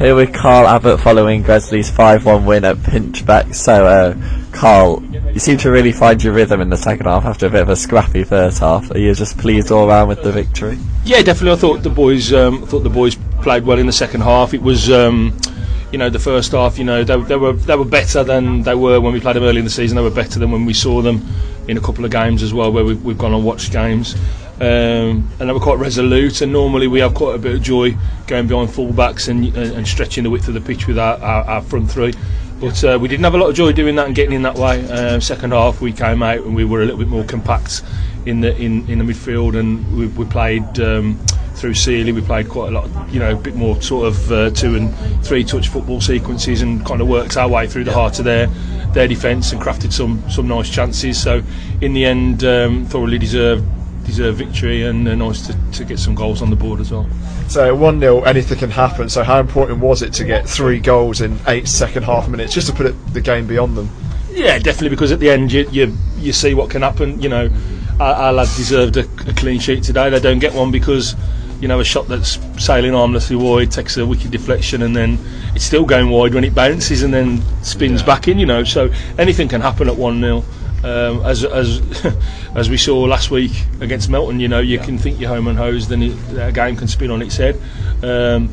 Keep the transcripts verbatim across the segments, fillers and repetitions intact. Here with Carl Abbott following Gresley's five one win at Pinchbeck. So, uh, Carl, you seem to really find your rhythm in the second half after a bit of a scrappy first half. Are you just pleased all round with the victory? Yeah, definitely. I thought the boys, um, I thought the boys played well in the second half. It was, um, you know, the first half. You know, they, they were they were better than they were when we played them early in the season. They were better than when we saw them in a couple of games as well, where we've, we've gone and watched games. Um, and they were quite resolute, and normally we have quite a bit of joy going behind full-backs and, and, and stretching the width of the pitch with our, our, our front three, but uh, we didn't have a lot of joy doing that and getting in that way. Uh, second half we came out and we were a little bit more compact in the in, in the midfield, and we, we played um, through Sealy. We played quite a lot, you know, a bit more sort of uh, two and three touch football sequences, and kind of worked our way through the heart of their their defence and crafted some some nice chances. So in the end, um, thoroughly deserved deserve victory, and uh, nice to, to get some goals on the board as well. So one nil, anything can happen. So how important was it to get three goals in eight second half minutes, just to put it, the game beyond them? Yeah, definitely, because at the end you you, you see what can happen. You know, our, our lads deserved a, a clean sheet today. They don't get one because, you know, a shot that's sailing armlessly wide takes a wicked deflection, and then it's still going wide when it bounces and then spins yeah. back in, you know. So anything can happen at one nil. Um, as as as we saw last week against Melton, you know, you yeah. can think you're home and hosed, and it, a game can spin on its head. Um,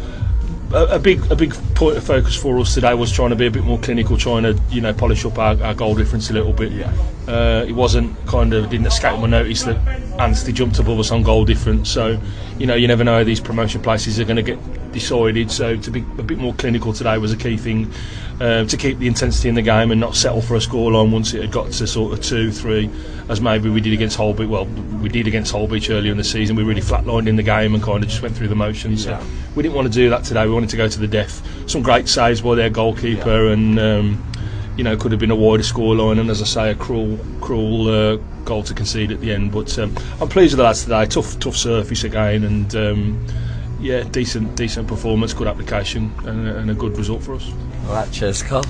a, a big a big point of focus for us today was trying to be a bit more clinical, trying to, you know, polish up our, our goal difference a little bit. Yeah. Uh, it wasn't kind of didn't escape my notice that Anstey jumped above us on goal difference. So, you know, you never know how these promotion places are going to get decided. So to be a bit more clinical today was a key thing. Uh, to keep the intensity in the game and not settle for a scoreline once it had got to sort of two, three, as maybe we did against Holbeach. Well, we did against Holbeach earlier in the season. We really flatlined in the game and kind of just went through the motions. Yeah. So we didn't want to do that today. We wanted to go to the death. Some great saves by their goalkeeper, yeah. and um, you know, could have been a wider scoreline. And as I say, a cruel, cruel uh, goal to concede at the end. But um, I'm pleased with the lads today. Tough, tough surface again, and um, yeah, decent, decent performance, good application, and, and a good result for us. All right, cheers, Carl.